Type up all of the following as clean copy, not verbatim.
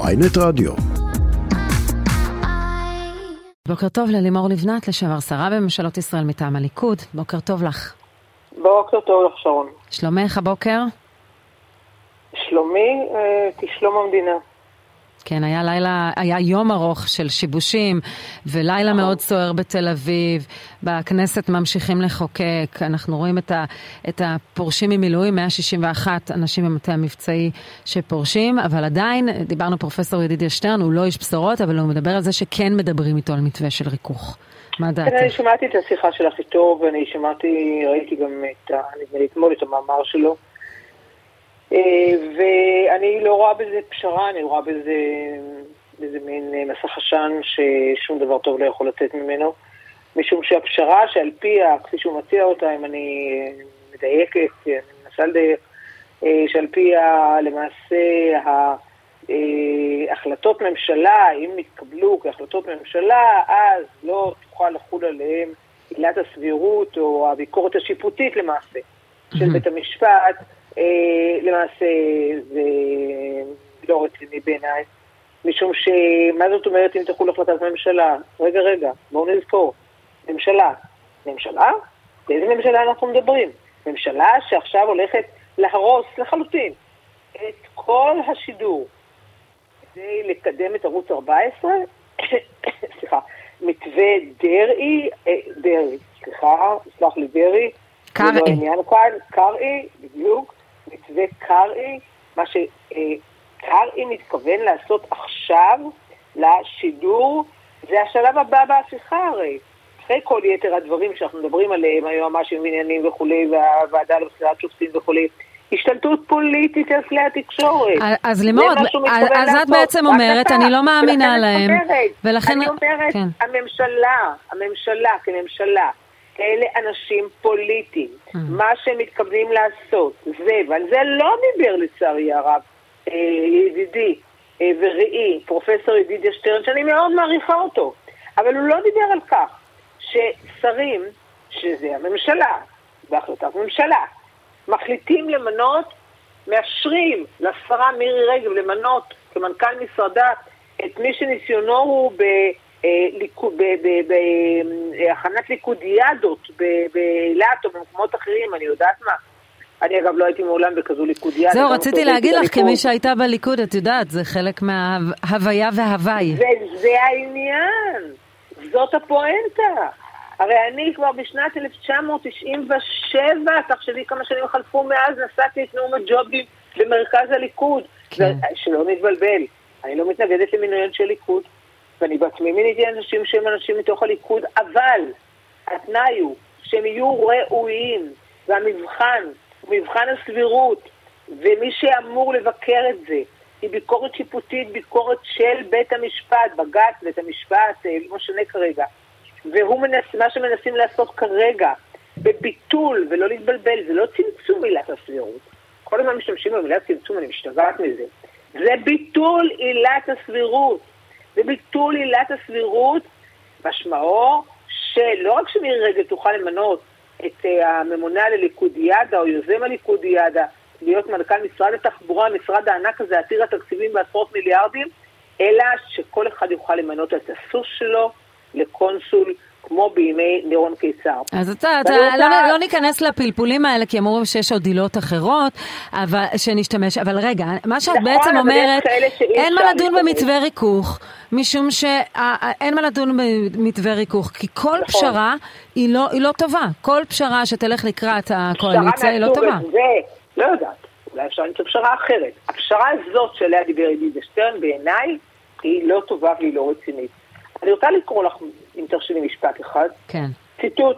ynet רדיו. בוקר טוב ללימור לבנת, לשעבר שרה בממשלות ישראל מטעם הליכוד. בוקר טוב לך. בוקר טוב לך שרון. שלומך הבוקר? שלומי כשלום המדינה. כן, היה יום ארוך של שיבושים ולילה מאוד סוער בתל אביב. בכנסת ממשיכים לחוקק. אנחנו רואים את הפורשים ממילואים, 161 אנשים במטה המבצעי שפורשים, אבל עדיין, דיברנו פרופסור ידידיה שטרן, הוא לא איש בשורות, אבל הוא מדבר על זה שכן מדברים איתו על מתווה של ריכוך. מה דעתך? אני שמעתי את השיחה שלך איתו, ואני ראיתי גם את המאמר שלו. ואני לא רואה בזה פשרה, אני רואה בזה מין מסך עשן ששום דבר טוב לא יכול לצאת ממנו, משום שהפשרה שעל פיה, כפי שהוא מציע אותה, אם אני מדייקת, אני מנסה לדייק, שעל פיה למעשה ההחלטות ממשלה, אם מתקבלו כהחלטות ממשלה, אז לא תוכל לחול עליהם עילת הסבירות או הביקורת השיפוטית למעשה של בית המשפט, למעשה זה לא רציני בעיניי, משום שמה זאת אומרת אם תחול החלטת ממשלה? רגע, בואו נזכור, ממשלה? באיזה ממשלה אנחנו מדברים? ממשלה שעכשיו הולכת להרוס לחלוטין את כל השידור כדי לקדם את ערוץ 14, סליחה, מתווה דרי, קראי, בדיוק מתווה קראי, מה שקראי מתכוון לעשות עכשיו לשידור, זה השלב הבא בהפיכה הרי. אחרי כל יתר הדברים שאנחנו מדברים עליהם, היועמ"שים ועניינים וכו', והוועדה לבחירת שופטים וכו', השתלטות פוליטית על כלי התקשורת. אז לימור, אז את בעצם אומרת, אני לא מאמינה להם. אני אומרת, הממשלה, כממשלה, אלה אנשים פוליטיים. מה שהם מתכוונים לעשות, זה, ועל זה לא דיבר לצערי הרב, ידידי וראי, פרופסור ידידיה שטרן, שאני מאוד מעריכה אותו, אבל הוא לא דיבר על כך ששרים, שזה הממשלה, בהחלטת ממשלה, מחליטים למנות, מאשרים לשרה מירי רגב למנות כמנכ"ל משרדה את מי שניסיונו הוא בהכנת ליכודיאדות באילת או במקומות אחרים, אני יודעת מה. אני אגב לא הייתי מעולם בכזו ליכודיאדות. זהו, רציתי להגיד לך, כמי שהייתה בליכוד, את יודעת, זה חלק מההוויה וההווי. וזה העניין, זאת הפואנטה. הרי אני כבר בשנת 1997, תחשבי כמה שנים חלפו מאז, נסעתי את נאום הג'ובים במרכז הליכוד. שלא נתבלבל, אני לא מתנגדת למינויון של ליכוד. ואני בעצמי מיניתי אנשים שהם אנשים מתוך הליכוד, אבל התנאי הוא שהם יהיו ראויים, והמבחן, מבחן הסבירות, ומי שאמור לבקר את זה, היא ביקורת שיפוטית, ביקורת של בית המשפט, בג"ץ, בית המשפט, לא משנה כרגע. מה שמנסים לעשות כרגע, בביטול, ולא להתבלבל, זה לא צמצום עילת הסבירות. כל הזמן משתמשים במילת צמצום, אני משתגעת מזה. זה ביטול עילת הסבירות. וביטול עילת הסבירות משמעו שלא רק שמירי רגב תוכל למנות את הממונה לליכודיאדה או יוזם הליכודיאדה להיות מנכ"ל משרד התחבורה, משרד הענק הזה עתיר התקציבים בעשרות מיליארדים, אלא שכל אחד יוכל למנות את הסוס שלו לקונסול כמו בימי נירון קיסר. אז אתה לא ניכנס לפלפולים האלה, כי אמרו שיש עוד דילות אחרות, אבל שנשתמש, אבל רגע, מה שאת בעצם אומרת, אין מה לדון במתווה ריכוך, משום שאין מה לדון במתווה ריכוך, כי כל פשרה היא לא טובה. כל פשרה שתלך לקראת הקואליציה היא לא טובה. לא יודעת, אולי אפשר למצוא פשרה אחרת. הפשרה הזאת שעליה דיבר ידידיה שטרן בעיניי היא לא טובה והיא לא רצינית. אני רוצה לקרוא לך, אם תרשי לי משפט אחד, כן. ציטוט,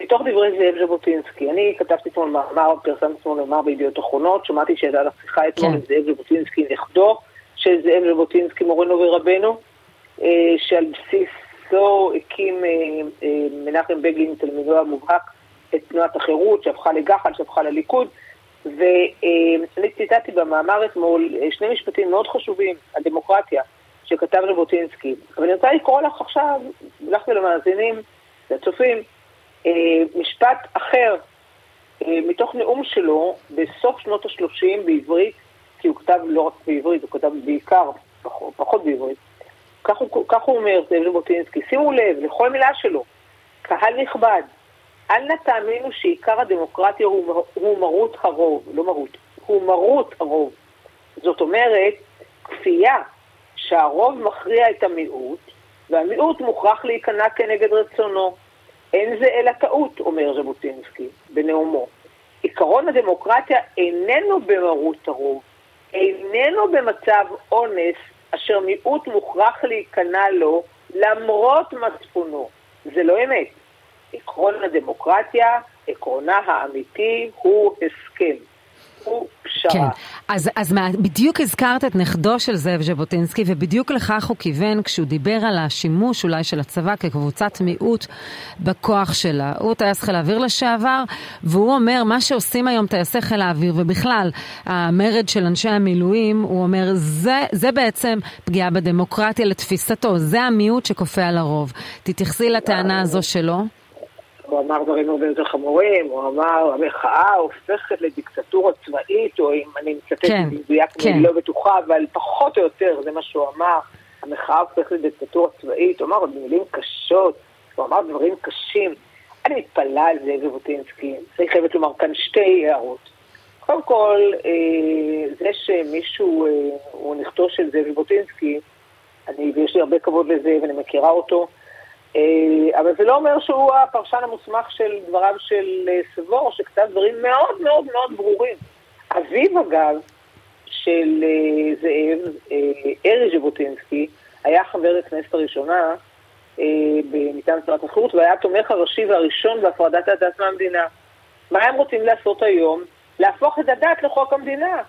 מתוך דברי זאב ז'בוטינסקי. אני כתבתי אתמול מאמר, פרסמתי אתמול מאמר בידיעות אחרונות, שמעתי שהייתה לך שיחה אתמול עם זאב ז'בוטינסקי נכדו, של זאב ז'בוטינסקי מורנו ורבנו, שעל בסיסו הקים מנחם בגין, תלמידו המובהק, את תנועת החירות, שהפכה לגח"ל, שהפכה לליכוד, ואני ציטטתי במאמר אתמול שני משפטים מאוד חשובים על דמוקרטיה, שכתב ז'בוטינסקי. אבל אני רוצה לקרוא לך עכשיו, לך ולמאזינים, לצופים, משפט אחר, מתוך נאום שלו, בסוף שנות ה-30 בעברית, כי הוא כתב לא רק בעברית, הוא כתב בעיקר בעברית. כך הוא אומר, זאב ז'בוטינסקי, שימו לב לכל מילה שלו. קהל נכבד, אל נא תאמינו שעיקר הדמוקרטיה הוא מרות הרוב, לא מרות, הוא מרות הרוב. זאת אומרת, כפייה שהרוב מכריע את המיעוט, והמיעוט מוכרח להיכנע כנגד רצונו. אין זה אלא טעות, אומר ז'בוטינסקי בנאומו. עיקרון הדמוקרטיה איננו במרות הרוב, איננו במצב אונס אשר מיעוט מוכרח להיכנע לו למרות מצפונו. זה לא אמת. עקרון הדמוקרטיה, עקרונה האמיתי הוא הסכם. כן, אז בדיוק הזכרת את נכדו של זאב ז'בוטינסקי, ובדיוק לכך הוא כיוון כשהוא דיבר על השימוש אולי של הצבא כקבוצת מיעוט בכוח שלה. הוא טייס חיל האוויר לשעבר, והוא אומר מה שעושים היום טייסי חיל האוויר, ובכלל המרד של אנשי המילואים, הוא אומר זה בעצם פגיעה בדמוקרטיה לתפיסתו, זה המיעוט שכופה על הרוב. תתייחסי לטענה הזו שלו. הוא אמר דברים הרבה יותר חמורים, הוא אמר, המחאה הופכת לדיקטטורה צבאית, או אם אני מצטטת בדיוק, אני לא בטוחה, אבל פחות או יותר, זה מה שהוא אמר, המחאה הופכת לדיקטטורה צבאית, הוא אמר עוד מילים קשות, הוא אמר דברים קשים, אני מתפלא על זאב ז'בוטינסקי, אני חייבת לומר כאן שתי הערות. קודם כל, זה שמישהו הוא נכתו של זאב ז'בוטינסקי, ויש לי הרבה כבוד לזה ואני מכירה אותו, אבל זה לא אומר שהוא הפרשן המוסמך של דבריו של סבור, שכתב דברים מאוד מאוד מאוד ברורים. אביו אגב של זאב, ארי ז'בוטינסקי, היה חבר הכנסת הראשונה במטעם שרת החוץ, והיה התומך הראשי והראשון בהפרדת הדת מהמדינה. מה הם רוצים לעשות היום? להפוך את הדת לחוק המדינה,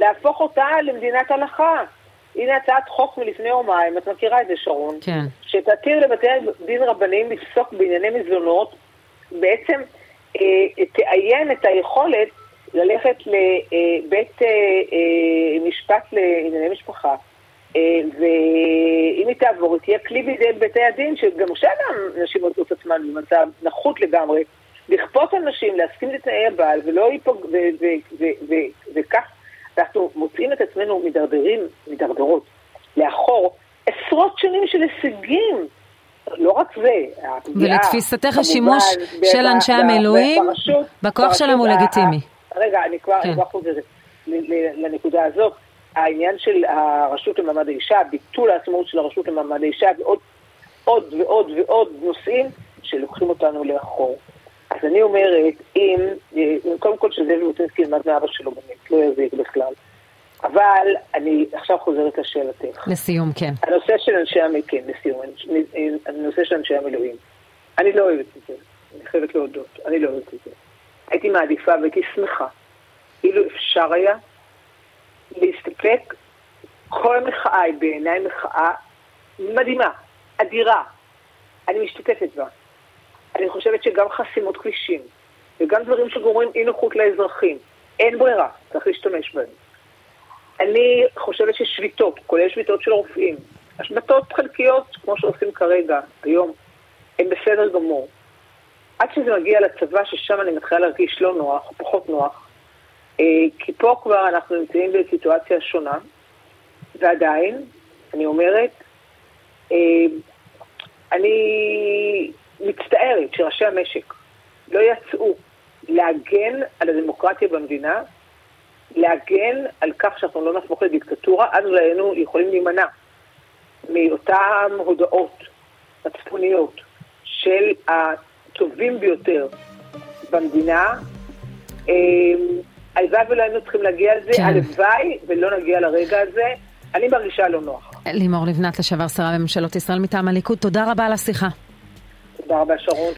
להפוך אותה למדינת הלכה. הנה הצעת חוק מלפני יומיים, את מכירה את זה שרון, כן. שתתיר לבתי דין רבניים לפסוק בענייני מזונות, בעצם תאיין את היכולת ללכת לבית משפט לענייני משפחה, ואם היא תעבור, היא תהיה כלי בידי בתי הדין, שגם שאלה נשים עושות עצמן במצב נחות לגמרי, לכפות על נשים, להסכים לתנאי הבעל, ולא ייפוג, וכך, אנחנו מוצאים את עצמנו מדרדרות לאחור עשרות שנים של הישגים. לא רק זה, ולתפיסתך השימוש של אנשי המילואים בכוח שלהם הוא לגיטימי. רגע, אני כבר חוזרת לנקודה הזאת, העניין של הרשות למעמד האישה, ביטול העצמאות של הרשות למעמד האישה, ועוד ועוד ועוד נושאים שלוקחים אותנו לאחור. אז אני אומרת, אם, קודם כל שזה ז'בוטינסקי למד מאבא שלו, באמת, לא יזיק בכלל. אבל אני עכשיו חוזרת לשאלתך. לסיום, כן. הנושא של אנשי המילואים, לסיום, הנושא של אנשי המילואים. אני לא אוהבת את זה, אני חייבת להודות, אני לא אוהבת את זה. הייתי מעדיפה והייתי שמחה, אילו אפשר היה להסתפק, כל המחאה היא בעיניי מחאה מדהימה, אדירה. אני משתתפת בה. אני חושבת שגם חסימות כבישים, וגם דברים שגורמים אי נוחות לאזרחים, אין ברירה, צריך להשתמש בהם. אני חושבת ששביטות, כולל שביטות של רופאים, השבתות חלקיות, כמו שעושים כרגע, היום, הן בסדר גמור. עד שזה מגיע לצבא, ששם אני מתחילה להרגיש לא נוח, פחות נוח, כי פה כבר אנחנו נמצאים בסיטואציה שונה, ועדיין, אני אומרת, אני מצטערת שראשי המשק לא יצאו להגן על הדמוקרטיה במדינה, להגן על כך שאנחנו לא נפוך לדיקטטורה, אז אולי יכולים להימנע מאותן הודעות הצפוניות של הטובים ביותר במדינה. הלוואי ולא היינו צריכים להגיע על זה, הלוואי ולא נגיע לרגע הזה. אני מרגישה לא נוח. לימור לבנת, לשעבר שרה בממשלות ישראל מטעם הליכוד, תודה רבה על השיחה. תודה רבה שרון.